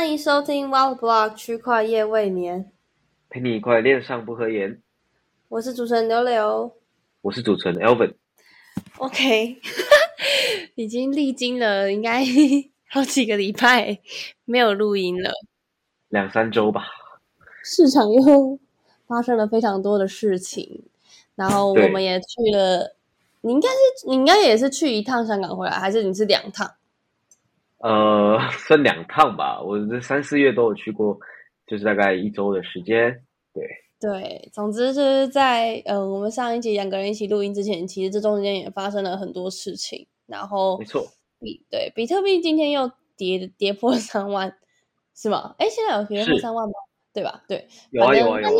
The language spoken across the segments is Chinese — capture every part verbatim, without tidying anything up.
欢迎收听 Wild Block 区块夜未眠，陪你一块恋上不合言。我是主持人刘刘，我是主持人 Elvin。OK， 已经历经了应该好几个礼拜没有录音了，两三周吧。市场又发生了非常多的事情，然后我们也去了。你应该是你应该也是去一趟香港回来，还是你是两趟？呃，算两趟吧，我这三四月都有去过，就是大概一周的时间。对对，总之就是在呃，我们上一集两个人一起录音之前，其实这中间也发生了很多事情。然后没错，比对比特币今天又跌跌破三万，是吗？哎，现在有跌破三万吗？对吧？对，有啊有啊有啊。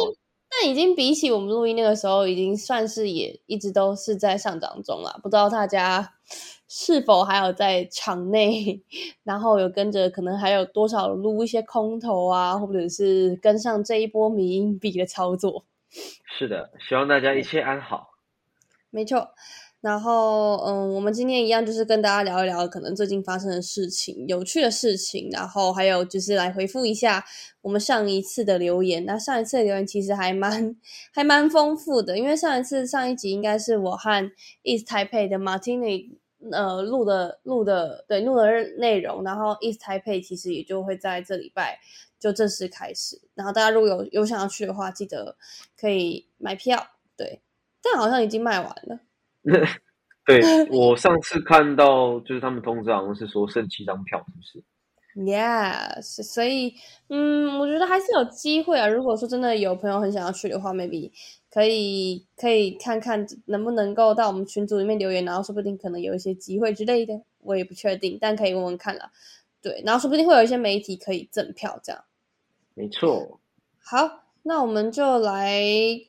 但已经比起我们录音那个时候，已经算是也一直都是在上涨中了。不知道大家是否还有在场内，然后有跟着可能还有多少撸一些空头啊，或者是跟上这一波迷因币的操作。是的，希望大家一切安好。没错，然后嗯，我们今天一样就是跟大家聊一聊可能最近发生的事情，有趣的事情，然后还有就是来回复一下我们上一次的留言。那上一次的留言其实还蛮还蛮丰富的，因为上一次上一集应该是我和 East Taipei 的 Martini呃，录的录的对录的内容，然后 East Taipei 其实也就会在这礼拜就正式开始。然后大家如果有有想要去的话，记得可以买票。对，但好像已经卖完了。对，我上次看到就是他们通知好像是说剩七张票，是不是 ？Yeah， 所以嗯，我觉得还是有机会啊。如果说真的有朋友很想要去的话 ，maybe。可以可以看看能不能够到我们群组里面留言，然后说不定可能有一些机会之类的，我也不确定，但可以问问看啦。对，然后说不定会有一些媒体可以赠票这样。没错。好，那我们就来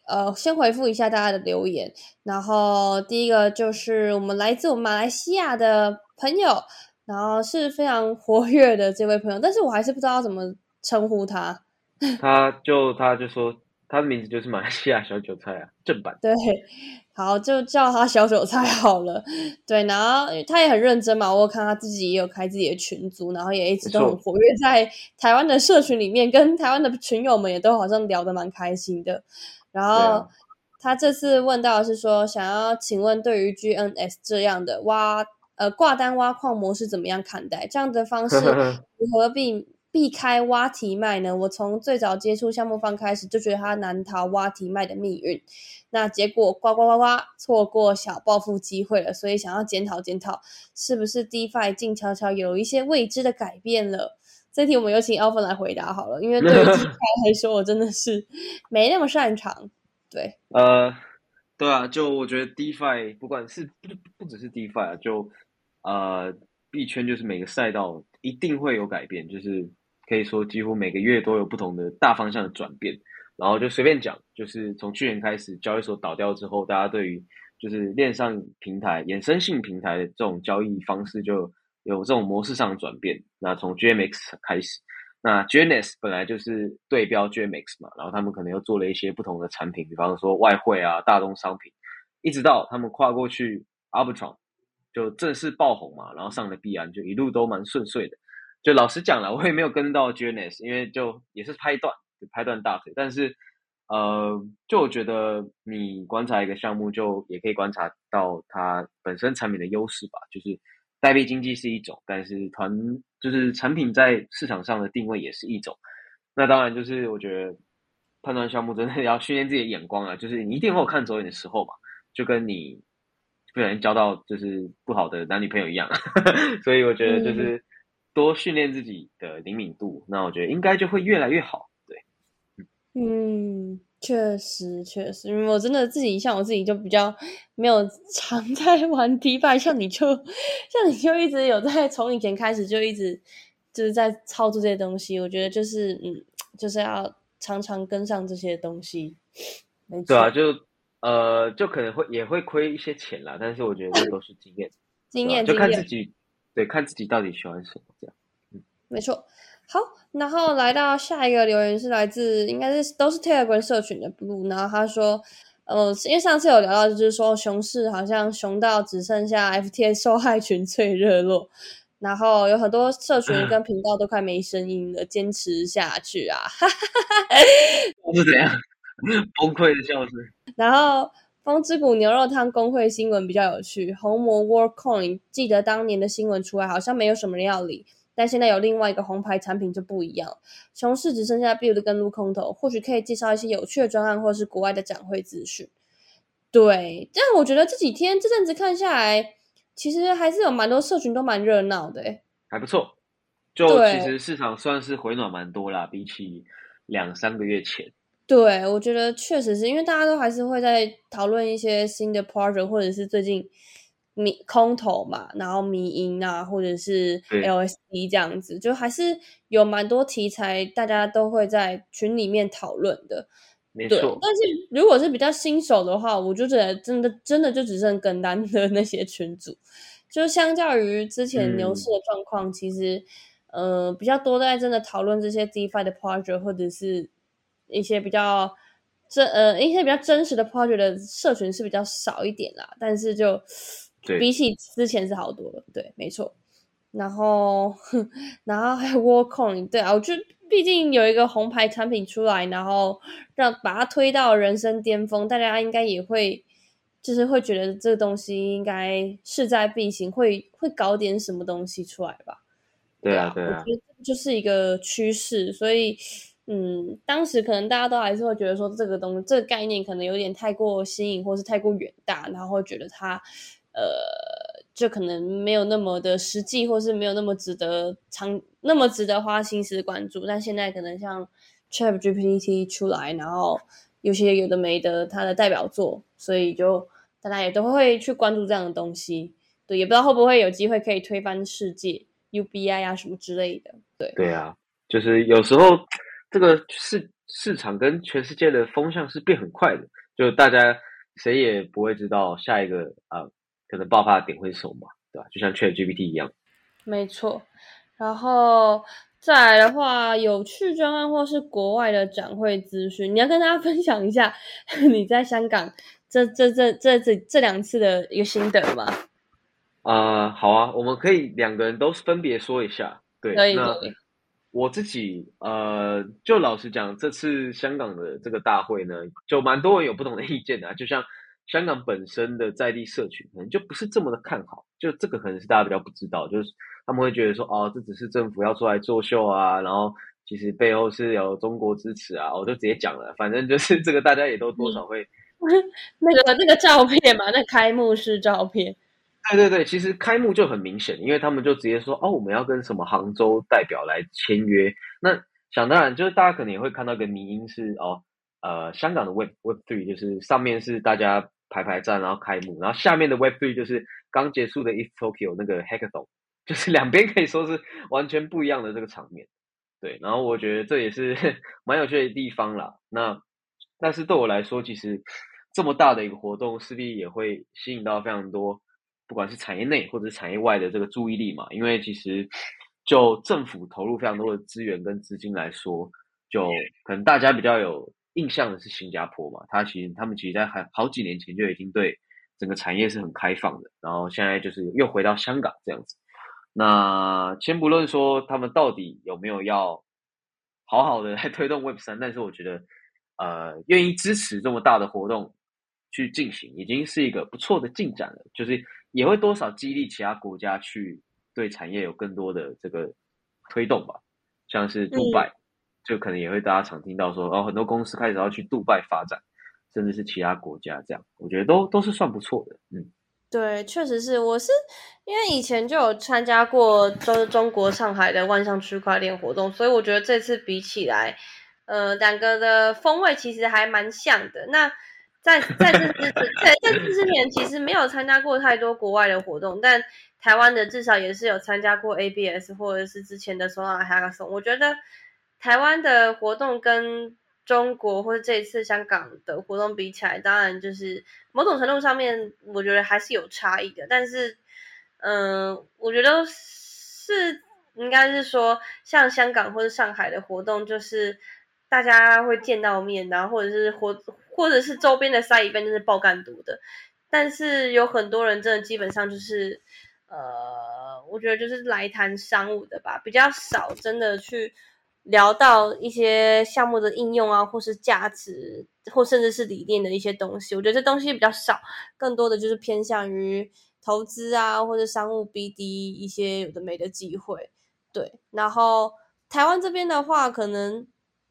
呃先回复一下大家的留言。然后第一个就是我们来自我们马来西亚的朋友，然后是非常活跃的这位朋友，但是我还是不知道怎么称呼他。他就他就说。他的名字就是马来西亚小韭菜啊，正版。对，好，就叫他小韭菜好了。对，然后他也很认真嘛，我看他自己也有开自己的群组，然后也一直都很活跃在台湾的社群里面，跟台湾的群友们也都好像聊得蛮开心的。然后他这次问到的是说，想要请问对于 G N S 这样的挖呃挂单挖矿模式怎么样看待？这样的方式如何避避开挖提麦呢？我从最早接触项目方开始就觉得它难逃挖提麦的命运，那结果呱呱呱呱错过小暴富机会了，所以想要检讨检讨是不是 DeFi 静悄悄有一些未知的改变了。这题我们有请 Alvin 来回答好了，因为对于 DeFi 来说我真的是没那么擅长。对呃，对啊，就我觉得 DeFi 不管是 不, 不只是 DeFi 啊，就呃币圈就是每个赛道一定会有改变，就是可以说几乎每个月都有不同的大方向的转变。然后就随便讲，就是从去年开始交易所倒掉之后，大家对于就是链上平台衍生性平台的这种交易方式就有这种模式上的转变。那从 G M X 开始，那 G N S 本来就是对标 G M X 嘛，然后他们可能又做了一些不同的产品，比方说外汇啊、大宗商品，一直到他们跨过去 Arbitrum 就正式爆红嘛，然后上了币安，就一路都蛮顺遂的。就老实讲啦，我也没有跟到 G N S， 因为就也是拍断拍断大腿。但是呃，就我觉得你观察一个项目，就也可以观察到它本身产品的优势吧。就是代币经济是一种，但是团就是产品在市场上的定位也是一种。那当然就是我觉得判断项目真的要训练自己的眼光啊，就是你一定会有看走眼的时候嘛，就跟你不小心交到就是不好的男女朋友一样。所以我觉得就是。嗯，多训练自己的灵敏度，那我觉得应该就会越来越好。对，嗯，确实确实，因为我真的自己像我自己就比较没有常在玩 DeFi， 像你就像你就一直有在从以前开始就一直就是在操作这些东西，我觉得就是嗯，就是要常常跟上这些东西。没错，对啊，就呃，就可能会也会亏一些钱啦，但是我觉得这都是经验，经验就看自己。对，看自己到底喜欢什么这样。嗯，没错。好，然后来到下一个留言是来自，应该是都是 Telegram 社群的 Blue， 然后他说，呃，因为上次有聊到，就是说熊市好像熊到只剩下 F T X 受害群最热络，然后有很多社群跟频道都快没声音了，坚持下去啊！是怎样崩溃的笑声？然后风之谷牛肉汤工会新闻比较有趣，红魔 Worldcoin 记得当年的新闻出来好像没有什么人要理，但现在有另外一个红牌产品就不一样，熊市只剩下 Build 跟撸空头，或许可以介绍一些有趣的专案或是国外的展会资讯。对，但我觉得这几天这阵子看下来，其实还是有蛮多社群都蛮热闹的，欸，还不错。就其实市场算是回暖蛮多啦，比起两三个月前。对，我觉得确实是因为大家都还是会在讨论一些新的 project， 或者是最近迷空投嘛，然后迷因啊，或者是 L S D 这样子，就还是有蛮多题材大家都会在群里面讨论的。没错，但是如果是比较新手的话，我就觉得真的真的就只剩跟单的那些群组，就相较于之前牛市的状况，嗯、其实呃比较多在真的讨论这些 DeFi 的 project 或者是一些比较真呃一些比较真实的 project 的社群是比较少一点啦，但是就比起之前是好多了，对，没错。然后然后还有 Worldcoin， 对啊，我就。毕竟有一个红牌产品出来，然后让把它推到人生巅峰，大家应该也会就是会觉得这个东西应该势在必行，会会搞点什么东西出来吧。对啊，对啊，我觉得这就是一个趋势，所以嗯，当时可能大家都还是会觉得说这个东西这个概念可能有点太过新颖，或是太过远大，然后会觉得它呃。就可能没有那么的实际，或是没有那么值得长那么值得花心思关注。但现在可能像 ChatGPT 出来，然后有些有的没的，它的代表作，所以就大家也都会去关注这样的东西。对，也不知道会不会有机会可以推翻世界 U B I 啊什么之类的。对，对啊，就是有时候这个市市场跟全世界的风向是变很快的，就大家谁也不会知道下一个啊。呃可能爆发的点会是什么，对吧？就像 ChatGPT 一样，没错。然后再来的话，有趣专案或是国外的展会资讯，你要跟大家分享一下你在香港这这这这这这两次的一个心得吗？啊、呃，好啊，我们可以两个人都分别说一下。对，可以。那我自己呃，就老实讲，这次香港的这个大会呢，就蛮多人有不同的意见的、啊，就像。香港本身的在地社群可能就不是这么的看好，就这个可能是大家比较不知道，就是他们会觉得说哦，这只是政府要出来作秀啊，然后其实背后是有中国支持啊，我就直接讲了，反正就是这个大家也都多少会、嗯、那个那个照片嘛，那开幕式照片，对对对，其实开幕就很明显，因为他们就直接说哦，我们要跟什么杭州代表来签约，那想当然就是大家可能也会看到一个迷因是哦，呃，香港的 Web Web 三就是上面是大家排排站，然后开幕，然后下面的 Web 三就是刚结束的 East Tokyo 那个 Hackathon， 就是两边可以说是完全不一样的这个场面。对，然后我觉得这也是蛮有趣的地方啦。那但是对我来说，其实这么大的一个活动，势必也会吸引到非常多，不管是产业内或者是产业外的这个注意力嘛。因为其实就政府投入非常多的资源跟资金来说，就可能大家比较有。印象的是新加坡嘛，它其实他们其实在好几年前就已经对整个产业是很开放的，然后现在就是又回到香港这样子。那先不论说他们到底有没有要好好的来推动 Web 三， 但是我觉得呃，愿意支持这么大的活动去进行，已经是一个不错的进展了，就是也会多少激励其他国家去对产业有更多的这个推动吧，像是杜拜、嗯就可能也会大家常听到说，哦，很多公司开始要去杜拜发展，甚至是其他国家这样，我觉得都都是算不错的，嗯，对，确实是，我是因为以前就有参加过中中国上海的万象区块链活动，所以我觉得这次比起来，呃，两个的风味其实还蛮像的。那在在这之在这次之前，其实没有参加过太多国外的活动，但台湾的至少也是有参加过 A B S 或者是之前的 Solana Hackathon， 我觉得。台湾的活动跟中国或者这一次香港的活动比起来，当然就是某种程度上面我觉得还是有差异的，但是嗯、呃，我觉得是应该是说像香港或者上海的活动就是大家会见到面，然后或者是活或者是周边的side event就是爆干多的，但是有很多人真的基本上就是呃，我觉得就是来谈商务的吧，比较少真的去聊到一些项目的应用啊，或是价值，或甚至是理念的一些东西。我觉得这东西比较少，更多的就是偏向于投资啊，或者商务 B D 一些有的没的机会。对，然后台湾这边的话，可能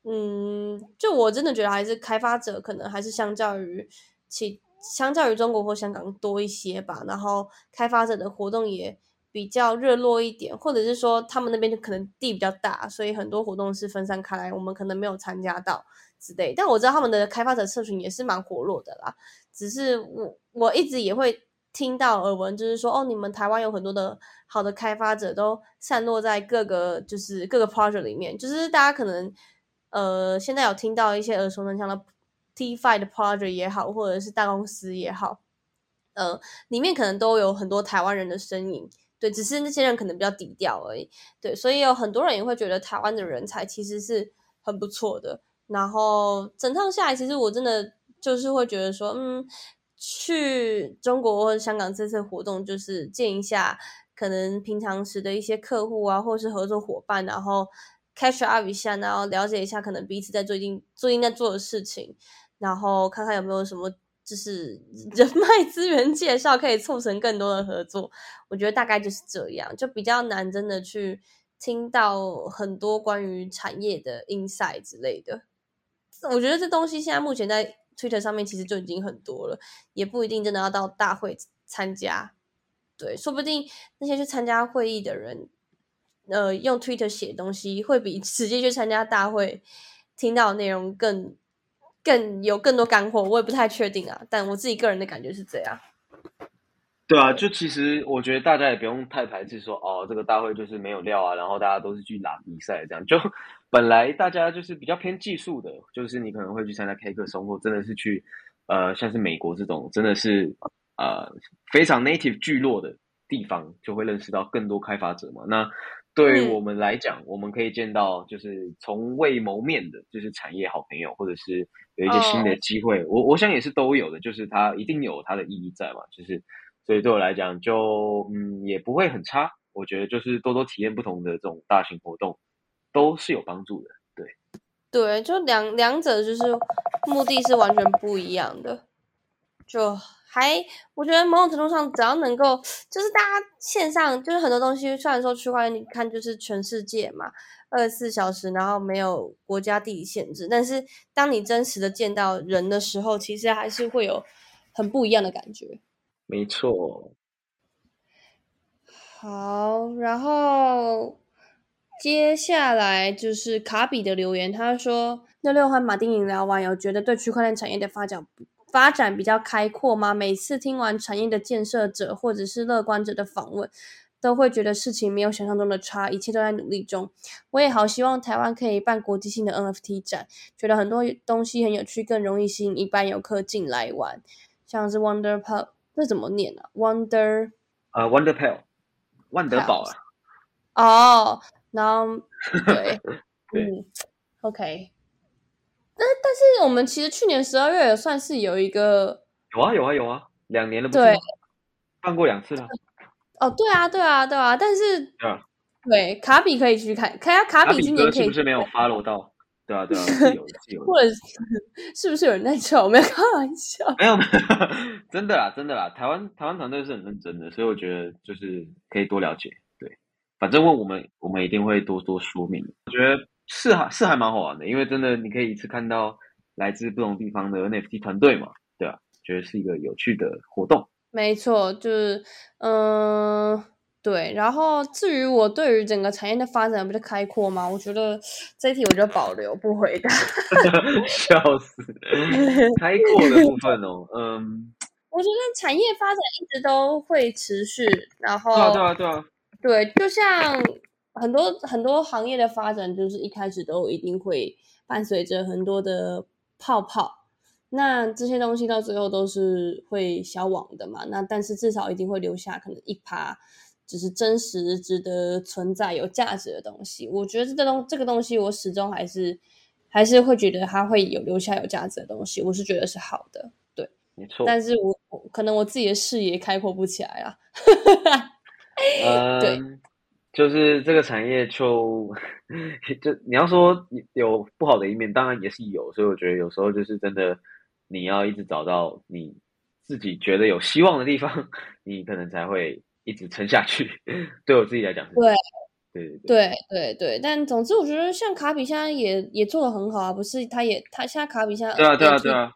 嗯，就我真的觉得还是开发者可能还是相较于其相较于中国或香港多一些吧，然后开发者的活动也比较热络一点，或者是说他们那边就可能地比较大，所以很多活动是分散开来，我们可能没有参加到之类。但我知道他们的开发者社群也是蛮活络的啦，只是我我一直也会听到耳闻，就是说哦，你们台湾有很多的好的开发者都散落在各个就是各个 project 里面，就是大家可能呃现在有听到一些耳熟能详的 T 五 的 project 也好，或者是大公司也好，呃里面可能都有很多台湾人的身影。对，只是那些人可能比较低调而已。对，所以有很多人也会觉得台湾的人才其实是很不错的。然后整趟下来，其实我真的就是会觉得说，嗯，去中国或者香港这次活动，就是见一下可能平常时的一些客户啊，或是合作伙伴，然后 catch up 一下，然后了解一下可能彼此在最近最近在做的事情，然后看看有没有什么。就是人脉资源介绍可以促成更多的合作，我觉得大概就是这样，就比较难真的去听到很多关于产业的 insight 之类的。我觉得这东西现在目前在 Twitter 上面其实就已经很多了，也不一定真的要到大会参加。对，说不定那些去参加会议的人，呃，用 Twitter 写东西会比直接去参加大会听到的内容更更有更多干货，我也不太确定啊，但我自己个人的感觉是这样。对啊，就其实我觉得大家也不用太排斥说哦，这个大会就是没有料啊，然后大家都是去打比赛这样。就本来大家就是比较偏技术的，就是你可能会去参加 K 歌松，或真的是去呃像是美国这种真的是呃非常 native 聚落的地方，就会认识到更多开发者嘛。那对我们来讲、嗯、我们可以见到就是从未谋面的就是产业好朋友，或者是有一些新的机会、哦、我我想也是都有的，就是它一定有它的意义在嘛，就是所以对我来讲就嗯也不会很差，我觉得就是多多体验不同的这种大型活动都是有帮助的。对对，就两两者就是目的是完全不一样的，就还我觉得某种程度上只要能够就是大家线上就是很多东西，虽然说区块链你看就是全世界嘛，二十四小时，然后没有国家地理限制，但是当你真实的见到人的时候，其实还是会有很不一样的感觉。没错。好，然后接下来就是卡比的留言，他说六六和马丁尼聊完有觉得对区块链产业的发展不发展比较开阔吗？每次听完产业的建设者或者是乐观者的访问，都会觉得事情没有想象中的差，一切都在努力中。我也好希望台湾可以办国际性的 N F T 展，觉得很多东西很有趣，更容易吸引一般游客进来玩，像是 Wonderpub， 这怎么念啊 Wonder 呃、uh, Wonderpub 万德堡啊。哦，然后对对、嗯、OK。但但是我们其实去年十二月算是有一个有啊有啊有啊两年了，不是办过两次了。哦，对啊对啊对啊，但是 对,、啊、对卡比可以去看，看卡比今年可以，是不是没有 follow 到？对啊对啊，是有是有，或者是是不是有人在笑？我没有开玩笑，没有没有，真的啦真的啦，台湾台湾团队是很认真的，所以我觉得就是可以多了解。对，反正问我们，我们一定会多多说明。我觉得。是还是还蛮好玩的，因为真的你可以一次看到来自不同地方的 N F T 团队嘛，对啊，觉得是一个有趣的活动。没错，就是嗯、呃，对。然后至于我对于整个产业的发展比较开阔嘛，我觉得这一题我就保留不回答。笑死，开阔的部分哦，嗯，我觉得产业发展一直都会持续，然后对啊对啊对啊，对，就像。很多很多行业的发展就是一开始都一定会伴随着很多的泡泡，那这些东西到最后都是会消亡的嘛，那但是至少一定会留下可能一趴就是真实值得存在有价值的东西。我觉得这东这个东西我始终还是还是会觉得它会有留下有价值的东西，我是觉得是好的。对，没错，但是我可能我自己的视野开阔不起来啦。呃，对，就是这个产业就就你要说有不好的一面，当然也是有，所以我觉得有时候就是真的你要一直找到你自己觉得有希望的地方，你可能才会一直撑下去。对我自己来讲，对。对对 对, 对, 对但总之我觉得像卡比现在也也做得很好啊，不是他也他现在卡比现在对啊对啊对啊，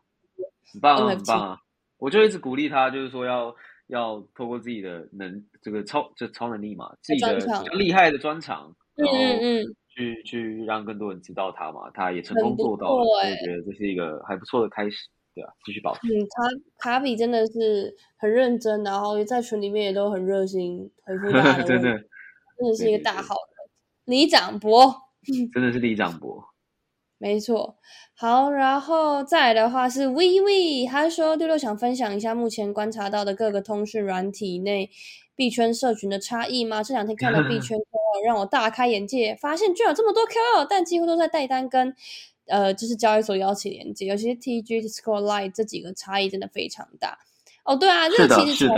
很棒啊很棒啊！我就一直鼓励他，就是说要要透过自己的能这个超这超能力嘛，自己的比较厉害的专长，然后去、嗯嗯、去让更多人知道他嘛，他也成功做到了，我、欸、觉得这是一个还不错的开始。对啊，继续保持。嗯，卡卡比真的是很认真，然后在群里面也都很热心回复大家的问题。真的。真的是一个大好人，李长博，真的是李长博，没错。好，然后再来的话是 微微，他说六六想分享一下目前观察到的各个通讯软体内币圈社群的差异吗？这两天看了币圈 K O L 让我大开眼界，发现居然有这么多 K O L， 但几乎都在带单跟呃就是交易所邀请连接，尤其是 T G、Discord、Line 这几个差异真的非常大。哦，对啊，这个其实从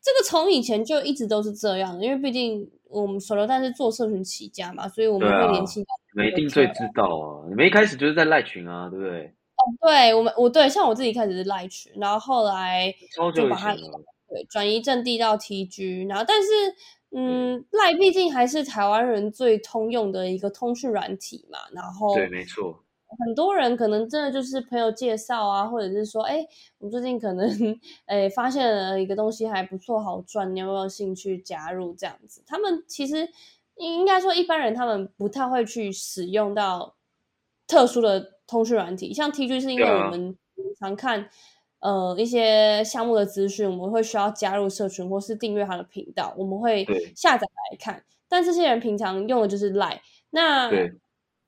这个从以前就一直都是这样，因为毕竟。我们手榴弹是做社群起家嘛，所以我们会联系到、啊。你们一定最知道啊！你们一开始就是在赖群啊，对不对？哦，对，我们我对，像我自己一开始是赖群，然后后来就把它对转移阵地到 T G， 然后但是嗯，赖毕竟还是台湾人最通用的一个通讯软体嘛，然后对，没错。很多人可能真的就是朋友介绍啊，或者是说，哎，我最近可能哎发现了一个东西还不错，好赚，你有没有兴趣加入这样子？他们其实应该说一般人他们不太会去使用到特殊的通讯软体，像 T G 是因为我们常看呃一些项目的资讯，我们会需要加入社群或是订阅他的频道，我们会下载来看。但这些人平常用的就是 Line， 那。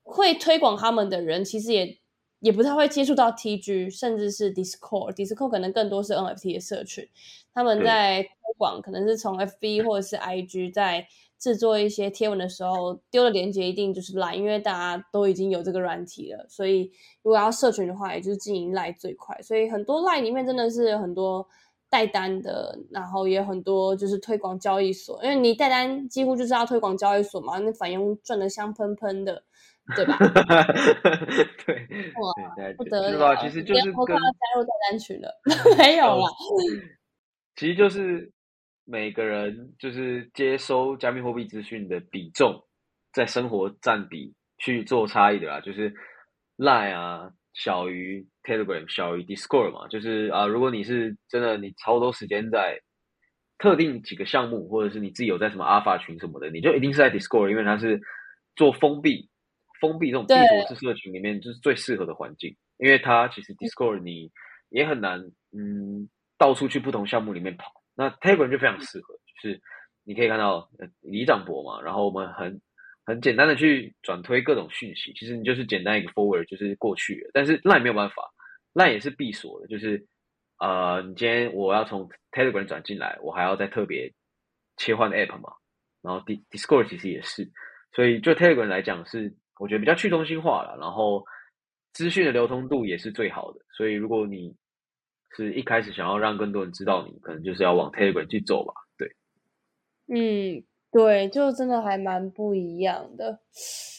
会推广他们的人，其实也也不太会接触到 T G， 甚至是 Discord。Discord 可能更多是 N F T 的社群，他们在推广可能是从 F B 或者是 I G 在制作一些贴文的时候丢的链接，一定就是 Line， 因为大家都已经有这个软体了，所以如果要社群的话，也就是经营 Line 最快。所以很多 Line 里面真的是有很多带单的，然后也有很多就是推广交易所，因为你带单几乎就是要推广交易所嘛，那反佣赚的香喷喷的。对吧？对，对，不得了，其实就是跟加入代单群了，没有了。其实就是每个人就是接收加密货币资讯的比重，在生活占比去做差异的啦，就是 Line 啊小于 Telegram 小于 Discord 嘛，就是啊，如果你是真的你超多时间在特定几个项目，或者是你自己有在什么 Alpha 群什么的，你就一定是在 Discord， 因为它是做封闭。封闭这种闭锁式社群里面就是最适合的环境，因为它其实 Discord 你也很难嗯到处去不同项目里面跑，那 Telegram 就非常适合，就是你可以看到李长博嘛，然后我们很很简单的去转推各种讯息，其实你就是简单一个 forward 就是过去了，但是 Line 没有办法， Line 也是闭锁的，就是呃你今天我要从 Telegram 转进来，我还要再特别切换 app 嘛，然后 Discord 其实也是，所以就 Telegram 来讲是我觉得比较去中心化了，然后资讯的流通度也是最好的，所以如果你是一开始想要让更多人知道你，可能就是要往 Telegram 去走吧。对，嗯，对，就真的还蛮不一样的。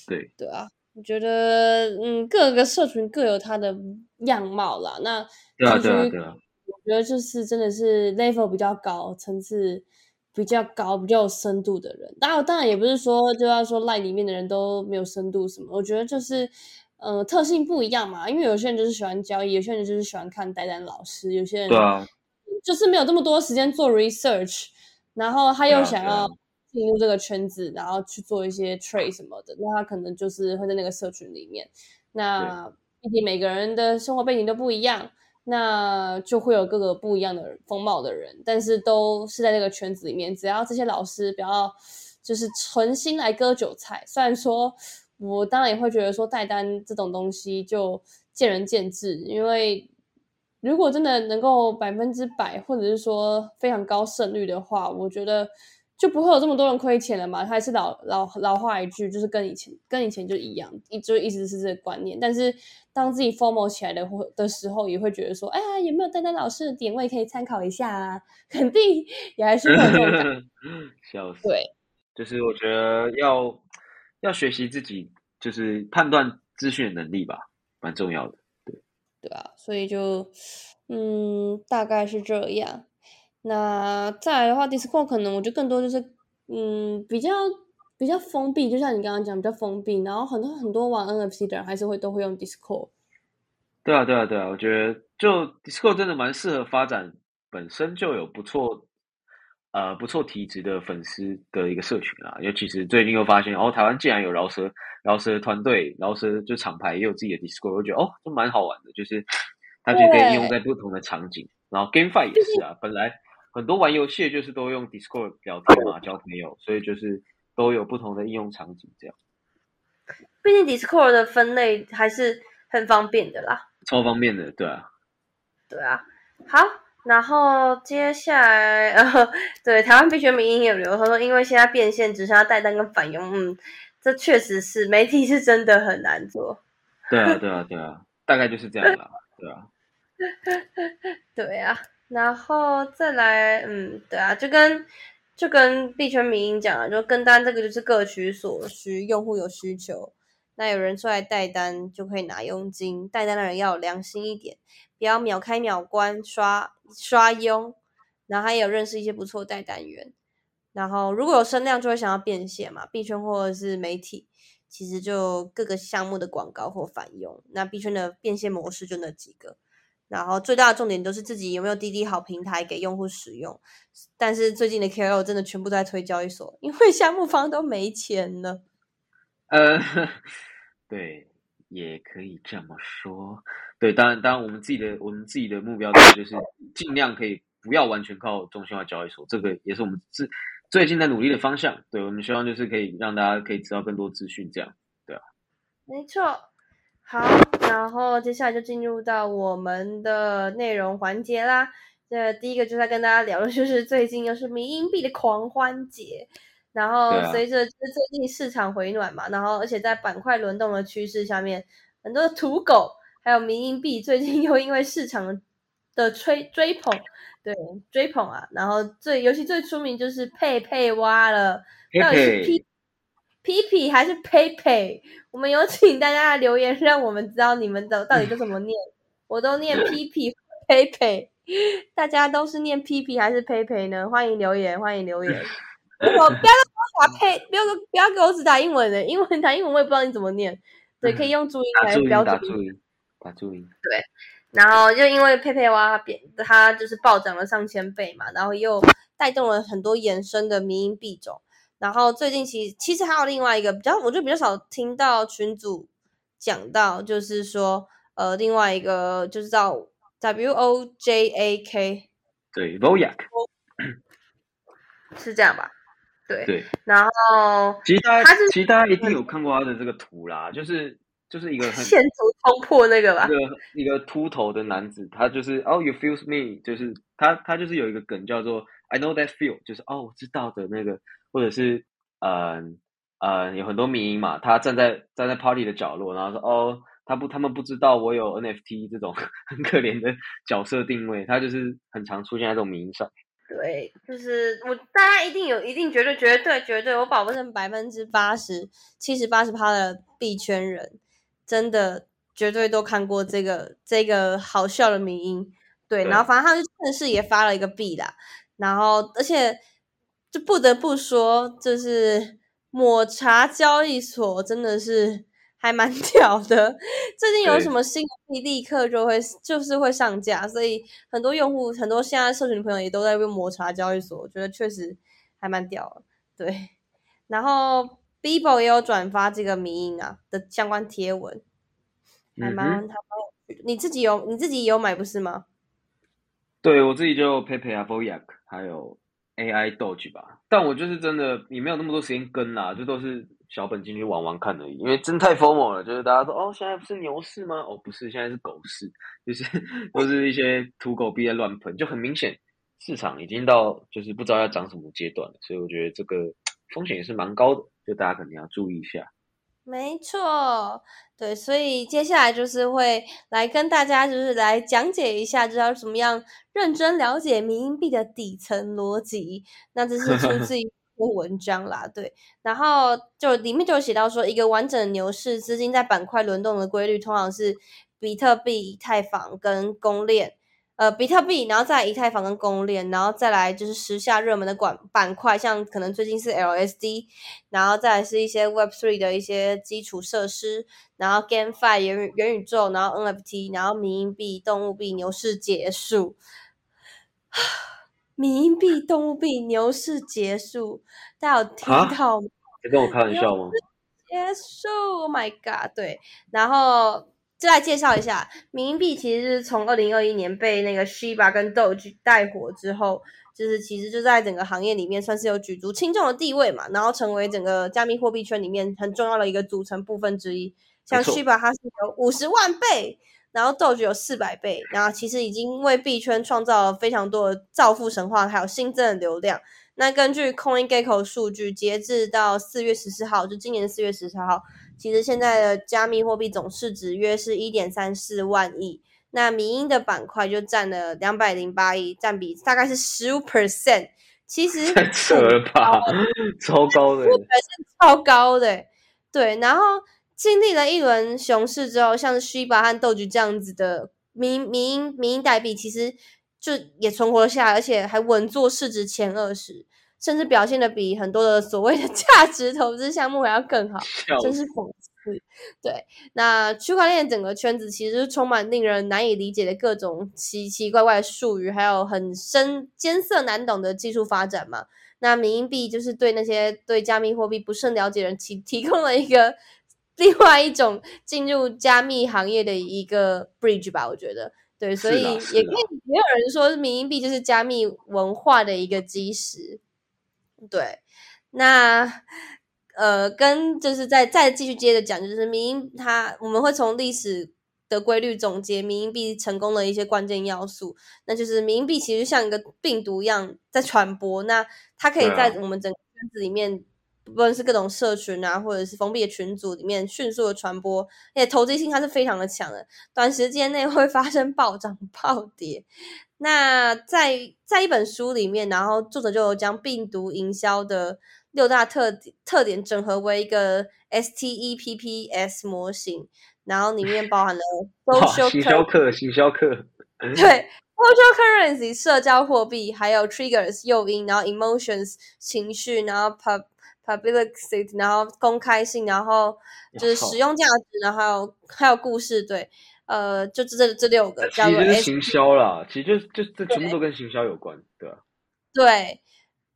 对，对啊，我觉得嗯，各个社群各有它的样貌啦。那对啊，对啊，对啊，我觉得就是真的是 level 比较高，层次比较高比较有深度的人，当然当然也不是说就要说 Line 里面的人都没有深度什么，我觉得就是呃特性不一样嘛，因为有些人就是喜欢交易，有些人就是喜欢看代单老师，有些人就是没有这么多时间做 research， 然后他又想要进入这个圈子，然后去做一些 trade 什么的，那他可能就是会在那个社群里面，那毕竟每个人的生活背景都不一样，那就会有各个不一样的风貌的人，但是都是在这个圈子里面，只要这些老师不要就是存心来割韭菜，虽然说我当然也会觉得说代单这种东西就见仁见智，因为如果真的能够百分之百或者是说非常高胜率的话，我觉得就不会有这么多人亏钱了嘛。还是老老老话一句，就是跟以前跟以前就一样，就一直是这个观念。但是当自己 formal 起来的的时候，也会觉得说，哎呀，有没有丹丹老师的点位可以参考一下啊？肯定也还是会有这种感觉。笑死。对，就是我觉得要要学习自己，就是判断资讯的能力吧，蛮重要的。对，对啊，所以就嗯，大概是这样。那再来的话 Discord 可能我就更多就是嗯比较比较封闭，就像你刚刚讲比较封闭，然后很多很多玩 N F C 的人还是会都会用 Discord。 对啊对啊对啊，我觉得就 Discord 真的蛮适合发展本身就有不错呃不错体质的粉丝的一个社群啦，尤其是最近又发现哦台湾竟然有饶舌饶舌团队，饶舌就厂牌也有自己的 Discord， 我觉得哦就蛮好玩的，就是它就可以应用在不同的场景，然后 GameFi 也是啊，本来很多玩游戏就是都用 Discord 聊天嘛，交朋友，所以就是都有不同的应用场景这样。毕竟 Discord 的分类还是很方便的啦，超方便的，对啊，对啊。好，然后接下来，呃，对台湾币圈民也有留，他说因为现在变现只剩下代单跟反佣，嗯，这确实是媒体是真的很难做。对啊，对啊，对啊，大概就是这样啦，对啊，对啊。然后再来，嗯，对啊，就跟就跟币圈迷因讲了，就跟单这个就是各取所需，用户有需求，那有人出来带单就可以拿佣金，带单的人要有良心一点，不要秒开秒关刷刷佣，然后还有认识一些不错的带单员，然后如果有声量就会想要变现嘛，币圈或者是媒体，其实就各个项目的广告或反佣，那币圈的变现模式就那几个。然后最大的重点都是自己有没有滴滴好平台给用户使用，但是最近的 K O L 真的全部都在推交易所，因为项目方都没钱了。呃，对，也可以这么说。对，当然，当然我们自己的我们自己的目标就是尽量可以不要完全靠中心化交易所，这个也是我们最最近在努力的方向。对，我们希望就是可以让大家可以知道更多资讯，这样，对啊。没错。好，然后接下来就进入到我们的内容环节啦。这第一个就是要跟大家聊的就是最近又是迷因币的狂欢节，然后随着就是最近市场回暖嘛，然后而且在板块轮动的趋势下面，很多土狗还有迷因币最近又因为市场的追追捧，对追捧啊，然后最尤其最出名就是佩佩挖了，到底是 P。Pepe 还是 Pepe， 我们有请大家留言让我们知道你们的到底都怎么念。我都念 Pepe Pepe， 大家都是念 Pepe 还是 Pepe 呢？欢迎留言，欢迎留言。我不要给我打配，不要不要给我只打英文的，英文打英文我也不知道你怎么念。对，可以用注音来标注。打注音，打注音。对，然后就因为 Pepe 哇，它就是暴涨了上千倍嘛，然后又带动了很多衍生的迷因币种。然后最近其实其实还有另外一个比较，我就比较少听到群组讲到，就是说呃另外一个就是叫 W O J A K， 对 Wojak 是这样吧？对对。然后其实大家其实大家一定有看过他的这个图啦，就是就是一个很线图冲破那个吧，一个一个秃头的男子，他就是 Oh you feel me， 就是他他就是有一个梗叫做 I know that feel， 就是哦我知道的那个。或者是嗯嗯有很多迷因嘛，他站在站在 party 的角落，然后说哦他不他们不知道我有 N F T 这种很可怜的角色定位，他就是很常出现在这种迷因上。对，就是我大家一定有一定绝对绝对绝对，我保证百分之八十七十八十趴的币圈人真的绝对都看过这个这个好笑的迷因。对，然后反正他就正式也发了一个币啦，然后而且。就不得不说，就是抹茶交易所真的是还蛮屌的。最近有什么新币立刻就会就是会上架，所以很多用户、很多现在社群朋友也都在用抹茶交易所，我觉得确实还蛮屌的。对，然后 Beeple 也有转发这个迷因啊的相关贴文，还蛮还蛮有趣的。你自己有你自己有买不是吗？对我自己就 Pepe 啊、Wojak 还有。A I Doge 吧，但我就是真的也没有那么多时间跟啦，就都是小本进去玩玩看而已，因为真太 formal 了，就是大家说哦现在不是牛市吗？哦不是，现在是狗市，就是都是一些土狗币在乱喷，就很明显市场已经到就是不知道要涨什么阶段了，所以我觉得这个风险也是蛮高的，就大家肯定要注意一下。没错，对，所以接下来就是会来跟大家就是来讲解一下，就是要怎么样认真了解迷因币的底层逻辑。那这是出自于文章啦，对，然后就里面就写到说，一个完整的牛市，资金在板块轮动的规律通常是比特币、以太坊跟公链，呃，比特币，然后再以太坊跟公链，然后再来就是时下热门的管板块，像可能最近是 L S D， 然后再来是一些 Web 三 的一些基础设施，然后 GameFi 元, 元宇宙，然后 N F T， 然后迷因币、动物币，牛市结束。迷因币、动物币牛市结束，大家有听到吗？你跟我开玩笑吗？结束 ，Oh my god！ 对，然后就来介绍一下，迷因币其实是从二零二一年被那个 Shiba 跟 Doge 带火之后，就是其实就在整个行业里面算是有举足轻重的地位嘛，然后成为整个加密货币圈里面很重要的一个组成部分之一。像 Shiba 它是有五十万倍。然后 Doge 有四百倍，然后其实已经为币圈创造了非常多的造富神话还有新增的流量。那根据 CoinGecko 数据，截至到四月十四号，就今年四月十四号，其实现在的加密货币总市值约是 一点三四万亿，那迷因的板块就占了两百零八亿，占比大概是 百分之十五， 其实太扯了吧，超高的，超高的，对。然后经历了一轮熊市之后，像是 Shiba 和 Doge 这样子的迷迷因迷因代币，其实就也存活下来，而且还稳坐市值前二十，甚至表现的比很多的所谓的价值投资项目还要更好，真是讽刺。对，那区块链整个圈子其实充满令人难以理解的各种奇奇怪怪的术语，还有很深艰涩难懂的技术发展嘛。那迷因币就是对那些对加密货币不甚了解的人提提供了一个。另外一种进入加密行业的一个 bridge 吧，我觉得对，所以也可以也有人说迷因币就是加密文化的一个基石。对，那呃，跟就是再再继续接着讲，就是迷因它我们会从历史的规律总结迷因币成功的一些关键要素，那就是迷因币其实像一个病毒一样在传播，那它可以在我们整个圈子里面。不论是各种社群啊，或者是封闭的群组里面迅速的传播，而且投机性它是非常的强的，短时间内会发生暴涨暴跌。那在在一本书里面，然后作者就有将病毒营销的六大特特点整合为一个 S T E P P S 模型，然后里面包含了 social 行销课行销课对 social currency 社交货币，还有 triggers 诱因，然后 emotions 情绪，然后 pub publicity， 然后公开性，然后就是使用价值，然后还有还有故事，对，呃，就这这六个叫做行销啦，其实就就这全部都跟行销有关，对吧？对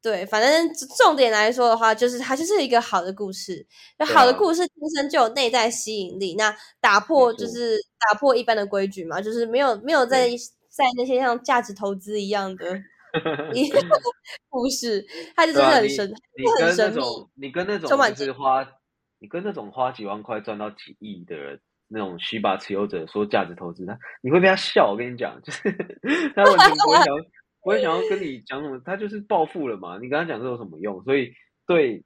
对，反正重点来说的话，就是它就是一个好的故事，就好的故事本身就有内在吸引力，那打破就是打破一般的规矩嘛，就是没有没有在在那些像价值投资一样的。一个故事，它就是很神，啊、你, 你很神秘。你跟那种就是花，你跟那种花几万块赚到几亿的人那种Shiba持有者说价值投资，他你会被他笑。我跟你讲，就是他完全不会想，不会想要跟你讲什么，他就是暴富了嘛。你跟他讲这有什么用？所以对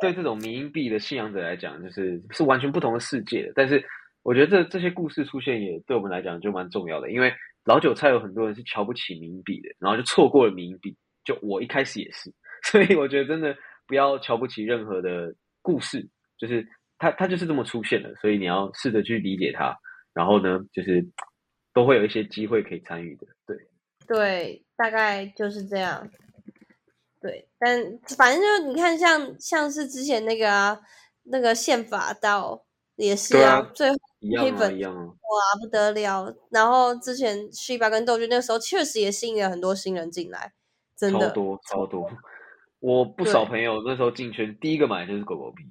对这种迷因币的信仰者来讲，就是是完全不同的世界的。但是我觉得这这些故事出现也对我们来讲就蛮重要的，因为。老韭菜有很多人是瞧不起迷因币的，然后就错过了迷因币，就我一开始也是，所以我觉得真的不要瞧不起任何的故事，就是它它就是这么出现的，所以你要试着去理解它，然后呢，就是都会有一些机会可以参与的，对对，大概就是这样，对，但反正就是你看像，像像是之前那个啊，那个宪法到也是啊，啊最后。一样啊，一样啊，哇，不得了！然后之前 Shiba 跟 Doge 那个时候确实也吸引了很多新人进来，真的超多超多。我不少朋友那时候进圈，第一个买的就是狗狗币，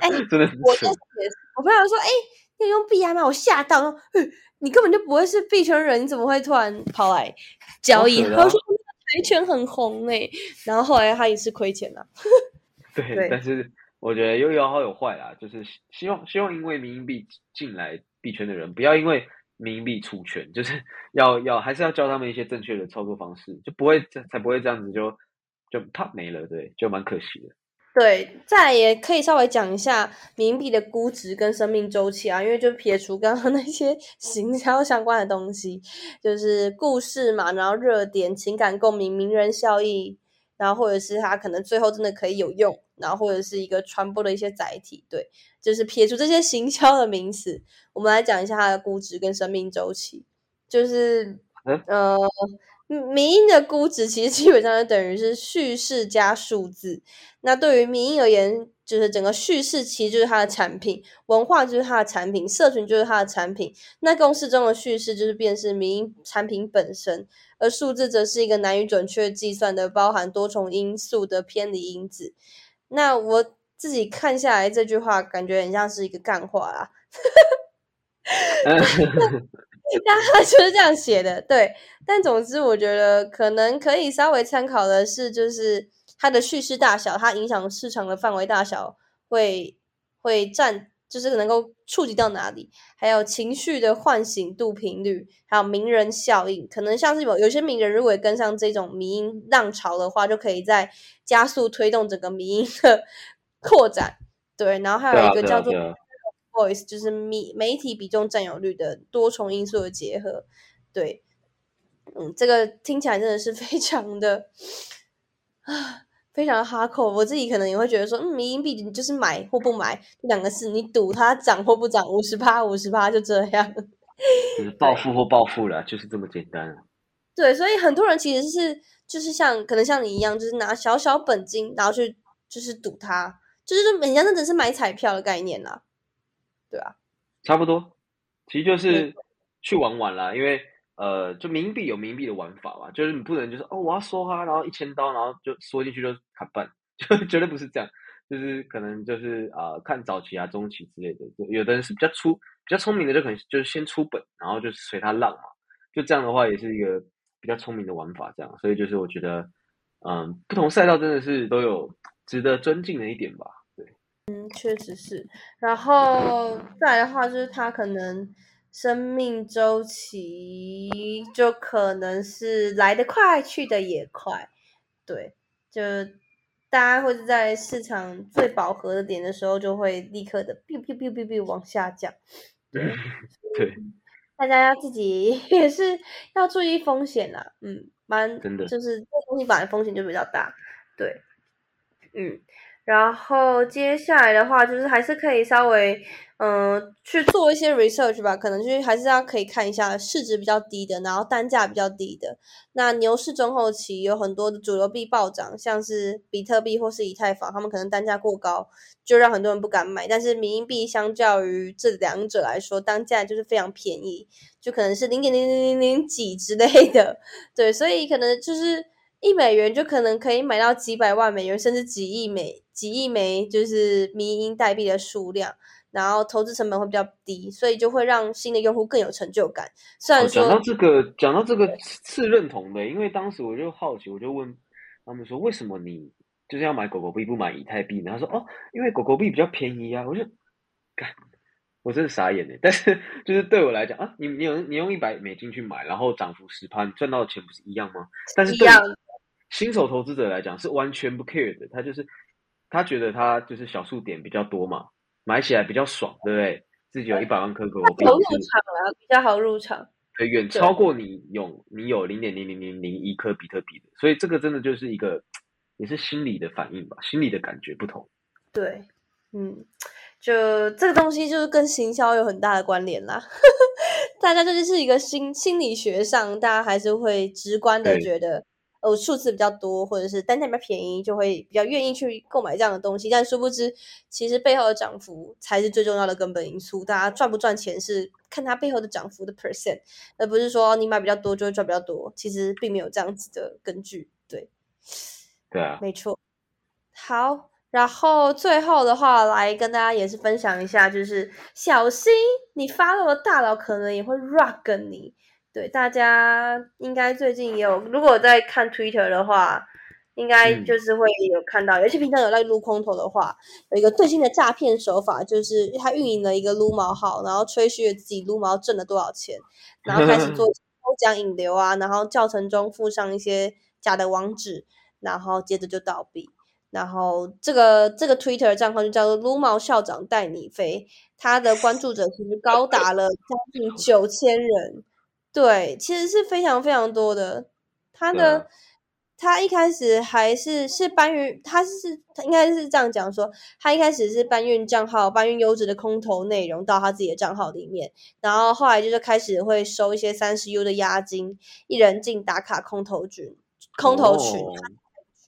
哎、欸，真的很扯。我朋友说：“哎、欸，你用币安吗？”我吓到，说、嗯：“你根本就不会是币圈人，你怎么会突然跑来交易？”他、啊、说：“台圈很红哎、欸。”然后后来他也是亏钱了。对，對但是。我觉得又有好有坏啦，就是希望希望因为迷因币进来币圈的人，不要因为民币除权，就是要要还是要教他们一些正确的操作方式，就不会才不会这样子就就啪没了，对，就蛮可惜的。对，再来也可以稍微讲一下冥币的估值跟生命周期啊，因为就撇除刚刚那些行销相关的东西，就是故事嘛，然后热点、情感共鸣、名人效应，然后或者是它可能最后真的可以有用，然后或者是一个传播的一些载体，对，就是撇除这些行销的名词，我们来讲一下它的估值跟生命周期，就是呃。迷因的估值其实基本上就等于是叙事加数字，那对于迷因而言，就是整个叙事其实就是它的产品，文化就是它的产品，社群就是它的产品，那公式中的叙事就是便是迷因产品本身，而数字则是一个难以准确计算的包含多重因素的偏离因子。那我自己看下来这句话感觉很像是一个干话啦那他就是这样写的，对。但总之我觉得可能可以稍微参考的是，就是它的叙事大小，它影响市场的范围大小会会占，就是能够触及到哪里，还有情绪的唤醒度频率，还有名人效应，可能像是有有些名人如果也跟上这种迷因浪潮的话，就可以再加速推动整个迷因的扩展，对。然后还有一个叫做voice 就是媒体比重占有率的多重因素的结合，对，嗯，这个听起来真的是非常的啊，非常哈口。我自己可能也会觉得说，嗯，迷因币你就是买或不买这两个字，你赌它涨或不涨，五十趴五十趴就这样，就是暴富或暴富了，就是这么简单啊。对，所以很多人其实是就是像可能像你一样，就是拿小小本金，然后去就是赌它，就是人家那只是买彩票的概念啦。对啊，差不多，其实就是去玩玩啦，因为呃，就冥币有冥币的玩法嘛，就是你不能就是哦，我要缩它，然后一千刀，然后就缩进去就砍半，就绝对不是这样，就是可能就是啊、呃，看早期啊、中期之类的，有的人是比较粗、比较聪明的，就可能就是先出本，然后就随它浪嘛，就这样的话也是一个比较聪明的玩法，这样，所以就是我觉得，嗯、呃，不同赛道真的是都有值得尊敬的一点吧。嗯，确实是。然后再来的话，就是它可能生命周期就可能是来得快，去得也快。对，就大家会是在市场最饱和的点的时候，就会立刻的 biu biu biu biu biu 往下降。对对，大家要自己也是要注意风险啦。嗯，蛮真的，就是这东西本来风险就比较大。对，嗯。然后接下来的话，就是还是可以稍微，嗯、呃，去做一些 research 吧，可能就是还是要可以看一下市值比较低的，然后单价比较低的。那牛市中后期有很多的主流币暴涨，像是比特币或是以太坊，他们可能单价过高，就让很多人不敢买。但是迷因币相较于这两者来说，单价就是非常便宜，就可能是零点零零零几之类的，对，所以可能就是一美元就可能可以买到几百万美元，甚至几亿美。几亿枚就是迷因代币的数量，然后投资成本会比较低，所以就会让新的用户更有成就感。虽然说、哦、讲到这个，讲到这个是认同的，因为当时我就好奇，我就问他们说，为什么你就是要买狗狗币不买以太币呢？他说哦，因为狗狗币比较便宜啊。我就，干，我真的傻眼耶。但是就是对我来讲啊，你你用你用一百美金去买，然后涨幅十趴，你赚到的钱不是一样吗？但是对新手投资者来讲是完全不 care 的，他就是。他觉得他就是小数点比较多嘛，买起来比较爽，对不对？自己有一百万颗狗狗币，好入场啊，比较好入场。对，远超过你有你有零点零零零零一颗比特币的，所以这个真的就是一个也是心理的反应吧，心理的感觉不同。对，嗯，就这个东西就是跟行销有很大的关联啦。大家这就是一个心心理学上，大家还是会直观的觉得。呃，数字比较多，或者是单价比较便宜，就会比较愿意去购买这样的东西。但殊不知，其实背后的涨幅才是最重要的根本因素。大家赚不赚钱是看它背后的涨幅的 percent， 而不是说你买比较多就会赚比较多。其实并没有这样子的根据。对，对啊，没错。好，然后最后的话，来跟大家也是分享一下，就是小心你follow的大佬可能也会 rug 你。对，大家应该最近也有，如果在看 Twitter 的话，应该就是会有看到，嗯、尤其平常有在撸空头的话，有一个最新的诈骗手法，就是他运营了一个撸毛号，然后吹嘘自己撸毛挣了多少钱，然后开始做抽奖引流啊，然后教程中附上一些假的网址，然后接着就倒闭。然后这个这个 Twitter 账号就叫做撸毛校长带你飞，他的关注者其实高达了将近九千人，对，其实是非常非常多的。他的、嗯、他一开始还是是搬运，他是他应该是这样讲说，他一开始是搬运账号，搬运优质的空投内容到他自己的账号里面，然后后来就是开始会收一些三十 U 的押金，一人进打卡空投群，空投群。哦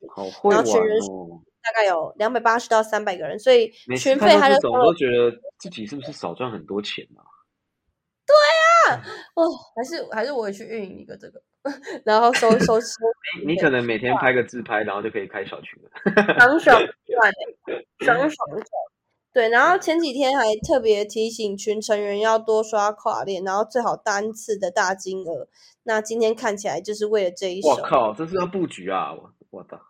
好会玩、哦、然后群人大概有两百八十到三百个人，所以群费还是我都觉得自己是不是少赚很多钱啊？对啊，哦，还是还是我也去运营一个这个，然后收收收。你可能每天拍个自拍，然后就可以开小群了，爽爽赚，爽爽赚。对，然后前几天还特别提醒群成员要多刷跨链，然后最好单次的大金额。那今天看起来就是为了这一手，我靠，这是要布局啊！我我的。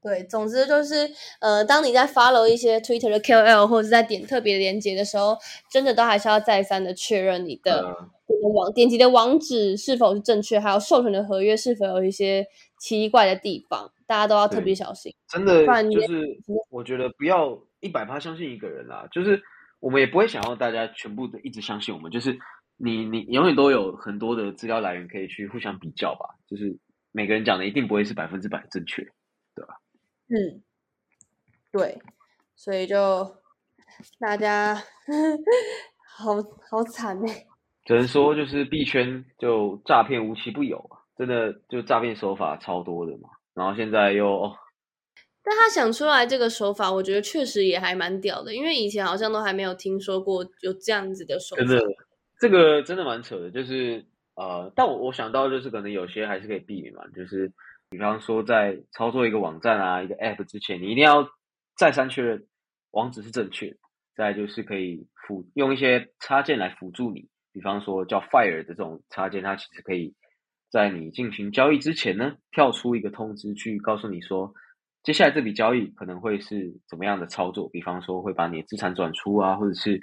对，总之就是，呃，当你在 follow 一些 Twitter 的 Q L 或者在点特别连结的时候，真的都还是要再三的确认你的网、嗯、点击的网址是否是正确，还有授权的合约是否有一些奇怪的地方，大家都要特别小心。真的，不然就是我觉得不要一百趴相信一个人啦、啊，就是我们也不会想要大家全部的一直相信我们，就是你你永远都有很多的资料来源可以去互相比较吧，就是每个人讲的一定不会是百分之百正确，对吧？嗯，对，所以就大家呵呵好好惨哎、欸，只能说就是币圈就诈骗无奇不有啊，真的就诈骗手法超多的嘛，然后现在又、哦、但他想出来这个手法，我觉得确实也还蛮屌的，因为以前好像都还没有听说过有这样子的手法，真的这个真的蛮扯的，就是呃，但我我想到就是可能有些还是可以避免嘛，就是。比方说，在操作一个网站啊、一个 App 之前，你一定要再三确认网址是正确的。再来就是可以辅用一些插件来辅助你，比方说叫 FIRE 的这种插件，它其实可以在你进行交易之前呢，跳出一个通知去告诉你说，接下来这笔交易可能会是怎么样的操作。比方说会把你的资产转出啊，或者是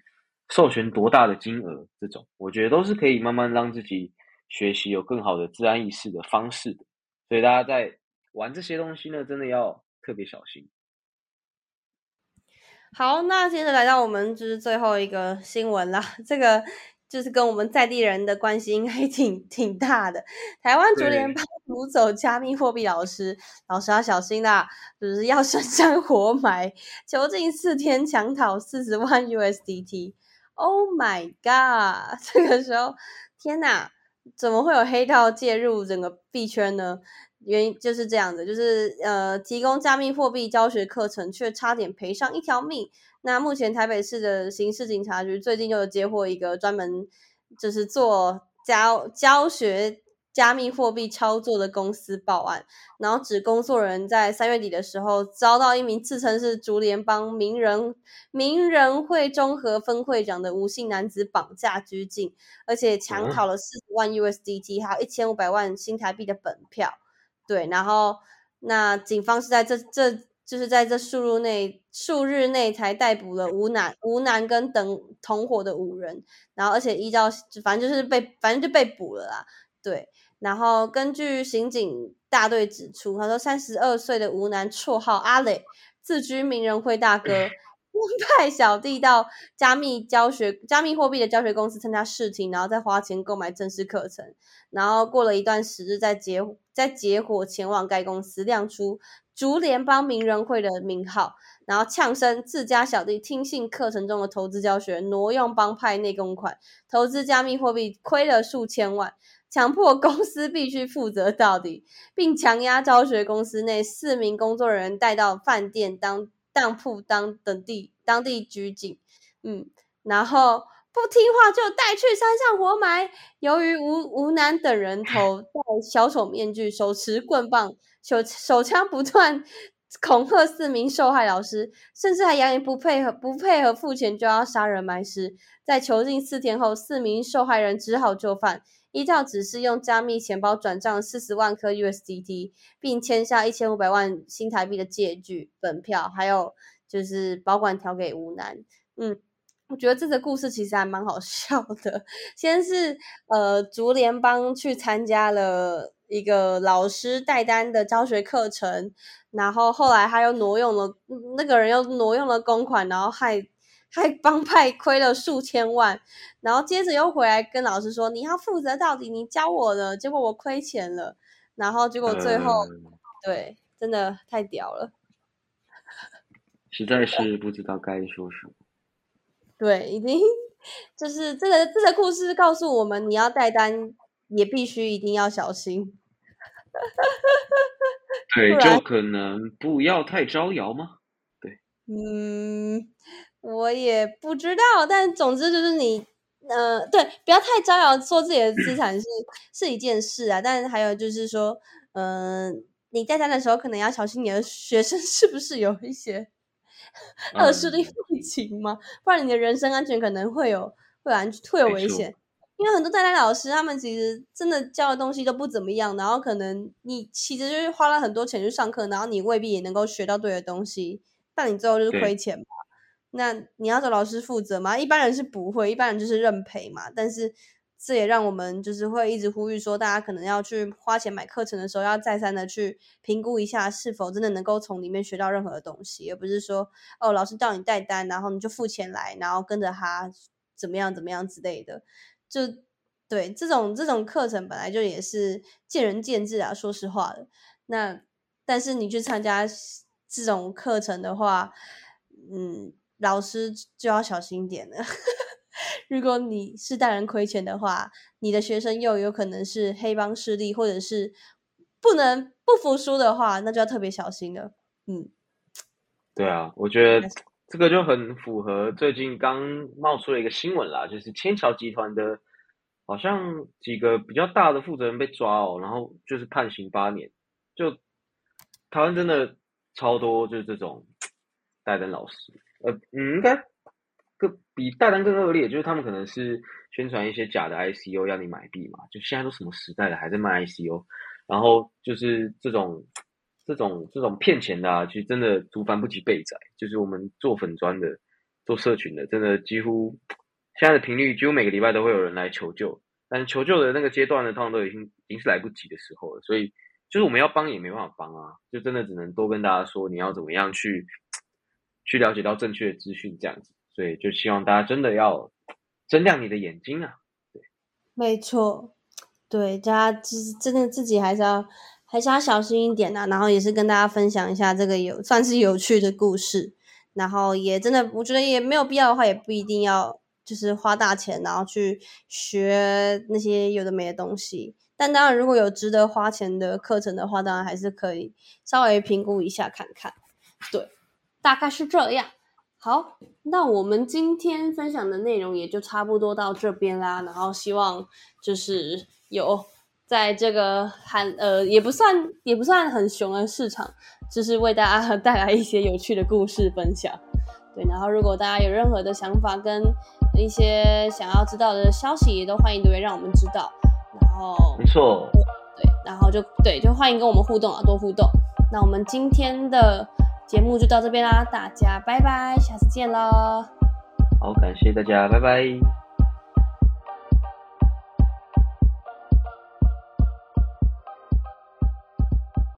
授权多大的金额这种，我觉得都是可以慢慢让自己学习有更好的资安意识的方式的。所以大家在玩这些东西呢，真的要特别小心。好，那接着来到我们就是最后一个新闻啦，这个就是跟我们在地人的关系应该挺挺大的。台湾竹联帮掳走加密货币老师，老师要小心啦，就是要生山活埋，囚禁四天强讨四十万 U S D T。Oh my god！ 这个时候，天哪！怎么会有黑道介入整个币圈呢？原因就是这样的，就是呃，提供加密货币教学课程，却差点赔上一条命。那目前台北市的刑事警察局最近就接获一个专门就是做教教学加密货币操作的公司报案，然后指工作人员在三月底的时候遭到一名自称是竹联帮名人名人会中和分会长的无姓男子绑架拘禁，而且强讨了四十万 U S D T 还有一千五百万新台币的本票。对，然后那警方是在这这就是在这数日内数日内才逮捕了吴男吴男跟等同伙的五人，然后而且依照反正就是被反正就被捕了啦。对。然后根据刑警大队指出，他说三十二岁的吴男绰号阿磊，自居名人会大哥，派小弟到加密教学加密货币的教学公司参加试听，然后再花钱购买正式课程，然后过了一段时日再结再结伙前往该公司，亮出竹联帮名人会的名号，然后呛声自家小弟听信课程中的投资教学，挪用帮派内公款投资加密货币，亏了数千万，强迫公司必须负责到底，并强压教学公司内四名工作人员带到饭店当当铺当等地当地拘禁，嗯，然后不听话就带去山上活埋。由于吴吴男等人头戴小丑面具，手持棍棒、手手枪不断恐吓四名受害老师，甚至还扬言不配合不配合付钱就要杀人埋尸。在囚禁四天后，四名受害人只好就范。依照指示用加密钱包转账四十万颗 U S D T， 并签下一千五百万新台币的借据本票，还有就是保管条给吴楠。嗯，我觉得这个故事其实还蛮好笑的。先是呃竹联帮去参加了一个老师带单的教学课程，然后后来他又挪用了，那个人又挪用了公款，然后害还帮派亏了数千万，然后接着又回来跟老师说你要负责到底，你教我了，结果我亏钱了，然后结果最后、嗯、对，真的太屌了，实在是不知道该说什么。对，已经就是这个这个故事告诉我们，你要带单也必须一定要小心。对，就可能不要太招摇吗？对，嗯。我也不知道，但总之就是你，呃，对，不要太招摇，说自己的资产是是一件事啊。但还有就是说，嗯、呃，你带单的时候可能要小心你的学生是不是有一些恶势力背景嘛，不然你的人身安全可能会有会有会有危险。因为很多带单老师他们其实真的教的东西都不怎么样，然后可能你其实就是花了很多钱去上课，然后你未必也能够学到对的东西，但你最后就是亏钱嘛。那你要找老师负责吗？一般人是不会，一般人就是认赔嘛。但是这也让我们就是会一直呼吁说，大家可能要去花钱买课程的时候，要再三的去评估一下是否真的能够从里面学到任何的东西，而不是说哦，老师叫你带单，然后你就付钱来，然后跟着他怎么样怎么样之类的。就对，这种这种课程本来就也是见仁见智啊，说实话的。那但是你去参加这种课程的话，嗯。老师就要小心点了。如果你是带人亏钱的话，你的学生又有可能是黑帮势力，或者是不能不服输的话，那就要特别小心了。嗯，对啊，我觉得这个就很符合最近刚冒出了一个新闻啦，就是千桥集团的好像几个比较大的负责人被抓哦，然后就是判刑八年。就台湾真的超多就是这种带人老师。呃，嗯，应该更比大单更恶劣，就是他们可能是宣传一些假的 I C O 要你买币嘛，就现在都什么时代了还在卖 I C O， 然后就是这种这种这种骗钱的啊，其实真的族繁不及备载，就是我们做粉专的、做社群的，真的几乎现在的频率几乎每个礼拜都会有人来求救，但是求救的那个阶段呢，通常都已经已经是来不及的时候了，所以就是我们要帮也没办法帮啊，就真的只能多跟大家说你要怎么样去。去了解到正确的资讯这样子，所以就希望大家真的要睁亮你的眼睛啊。对，没错，对，大家真的自己还是要还是要小心一点啊，然后也是跟大家分享一下这个有算是有趣的故事，然后也真的我觉得也没有必要的话也不一定要就是花大钱然后去学那些有的没的东西，但当然如果有值得花钱的课程的话，当然还是可以稍微评估一下看看。对，大概是这样。好，那我们今天分享的内容也就差不多到这边啦，然后希望就是有在这个寒呃也不算也不算很熊的市场，就是为大家带来一些有趣的故事分享。对，然后如果大家有任何的想法跟一些想要知道的消息，也都欢迎留言让我们知道，然后没错，对，然后就对就欢迎跟我们互动啊，多互动。那我们今天的节目就到这边啦，大家拜拜，下次见咯。好，感谢大家，拜拜。